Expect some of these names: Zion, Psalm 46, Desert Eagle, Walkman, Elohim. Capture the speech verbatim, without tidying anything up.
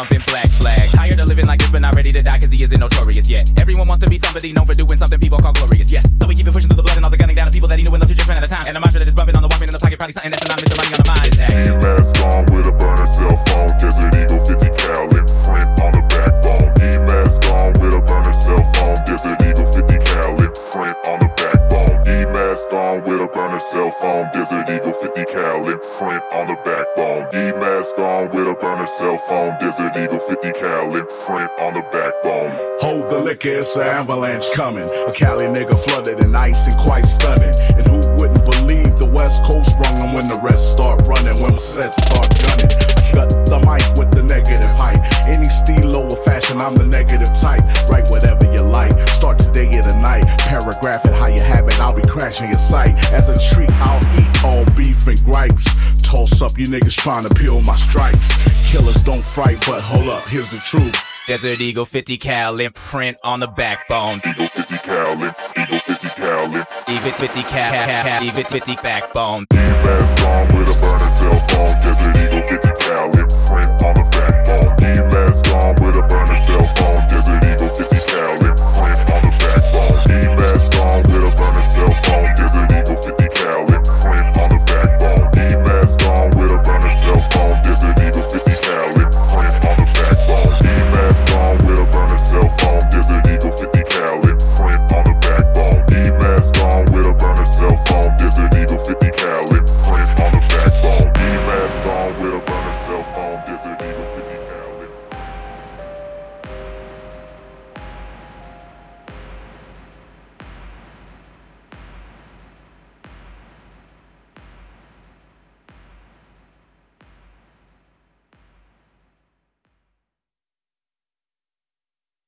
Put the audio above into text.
bumping Black Flag. Tired of living like this, but not ready to die, cause he isn't notorious yet. Everyone wants to be somebody known for doing something people call glorious, yes. So we keep it pushing through the blood and all the gunning down of people that he knew and loved to just run out of time. And a mantra that is bumping on the Walkman in the pocket, probably something that's synonymous to money on the mind. It's action. E-mask on with a burner cell phone, Desert Eagle fifty cal in print on the backbone. E-mask on with a burner cell phone, Desert Eagle fifty cal in print on the backbone. E-mask on with a burner cell phone, Desert Eagle fifty cal in print on the backbone. E-mask on with a burner cell phone, Desert Eagle fifty cal in print on the backbone. Hold the liquor, it's an avalanche coming. A Cali nigga flooded in ice and quite stunning. And who wouldn't believe the West Coast rung him when the rest start running, when sets start gunning. I cut the mic with the negative hype. Any stilo or fashion, I'm the negative type. Write whatever you like, start today or tonight. Paragraph it how you have it, I'll be crashing your sight. As a treat, I'll eat all beef and gripes. Toss up, you niggas trying to peel my stripes. Killers don't fright, but hold up, here's the truth. Desert Eagle fifty cal imprint on the backbone. Eagle fifty cal imp, Eagle fifty cal imp, Eagle fifty cal, Eagle fifty backbone. E-mask on with a burning cell phone, Desert Eagle fifty cal imp.